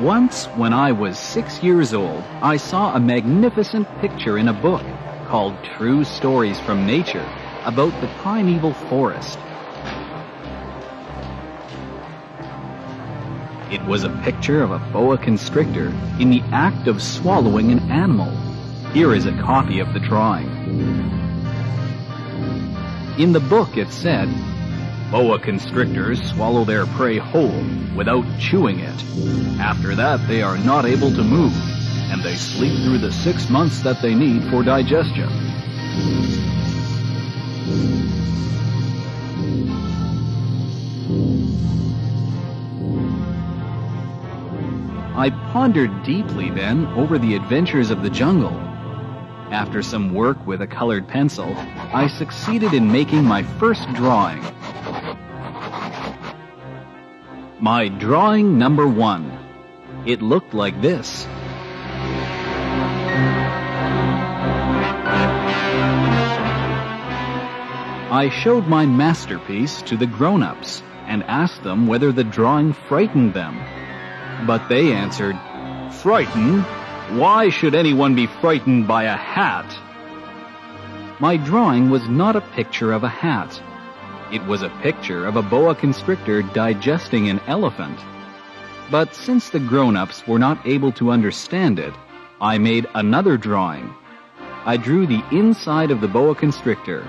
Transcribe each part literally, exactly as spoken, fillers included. Once, when I was six years old, I saw a magnificent picture in a book called True Stories from Nature about the primeval forest. It was a picture of a boa constrictor in the act of swallowing an animal. Here is a copy of the drawing. In the book it said, boa constrictors swallow their prey whole without chewing it. After that, they are not able to move, and they sleep through the six months that they need for digestion. I pondered deeply then over the adventures of the jungle. After some work with a colored pencil, I succeeded in making my first drawing. My drawing number one. It looked like this. I showed my masterpiece to the grown-ups and asked them whether the drawing frightened them. But they answered, "Frightened? Why should anyone be frightened by a hat?" My drawing was not a picture of a hat. It was a picture of a boa constrictor digesting an elephant. But since the grown-ups were not able to understand it, I made another drawing. I drew the inside of the boa constrictor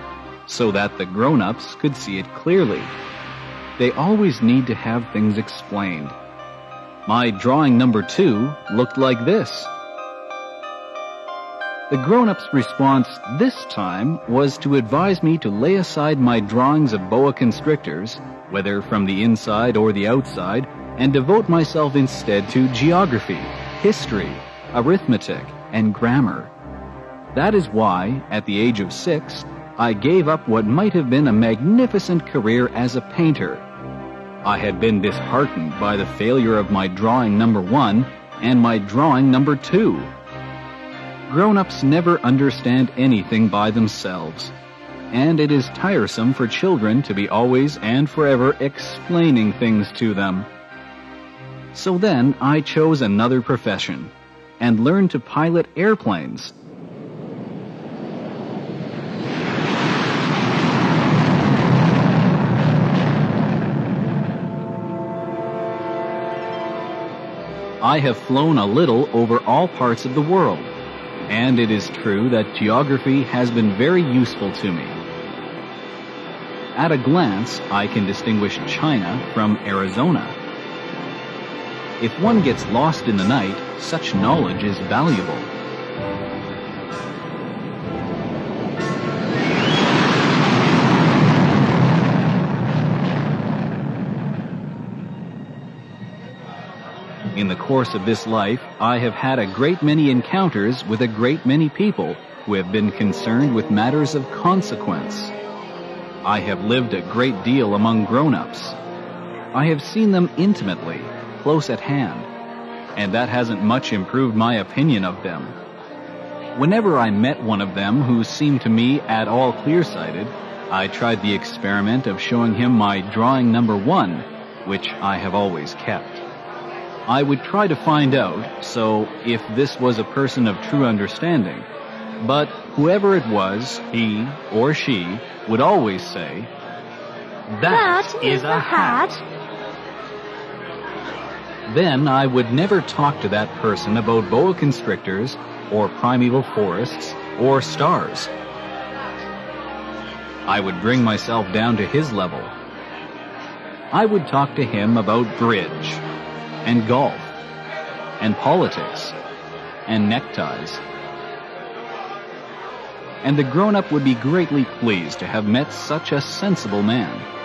so that the grown-ups could see it clearly. They always need to have things explained. My drawing number two looked like this. The grown-up's response this time was to advise me to lay aside my drawings of boa constrictors, whether from the inside or the outside, and devote myself instead to geography, history, arithmetic, and grammar. That is why, at the age of six, I gave up what might have been a magnificent career as a painter. I had been disheartened by the failure of my drawing number one and my drawing number two. Grown-ups never understand anything by themselves, and it is tiresome for children to be always and forever explaining things to them. So then I chose another profession and learned to pilot airplanes. I have flown a little over all parts of the world. And it is true that geography has been very useful to me. At a glance, I can distinguish China from Arizona. If one gets lost in the night, such knowledge is valuable. In the course of this life, I have had a great many encounters with a great many people who have been concerned with matters of consequence. I have lived a great deal among grown-ups. I have seen them intimately, close at hand, and that hasn't much improved my opinion of them. Whenever I met one of them who seemed to me at all clear-sighted, I tried the experiment of showing him my drawing number one, which I have always kept. I would try to find out, so if this was a person of true understanding. But whoever it was, he or she would always say, "That, that is a hat." hat. Then I would never talk to that person about boa constrictors or primeval forests or stars. I would bring myself down to his level. I would talk to him about bridge, and golf, and politics, and neckties. And the grown-up would be greatly pleased to have met such a sensible man.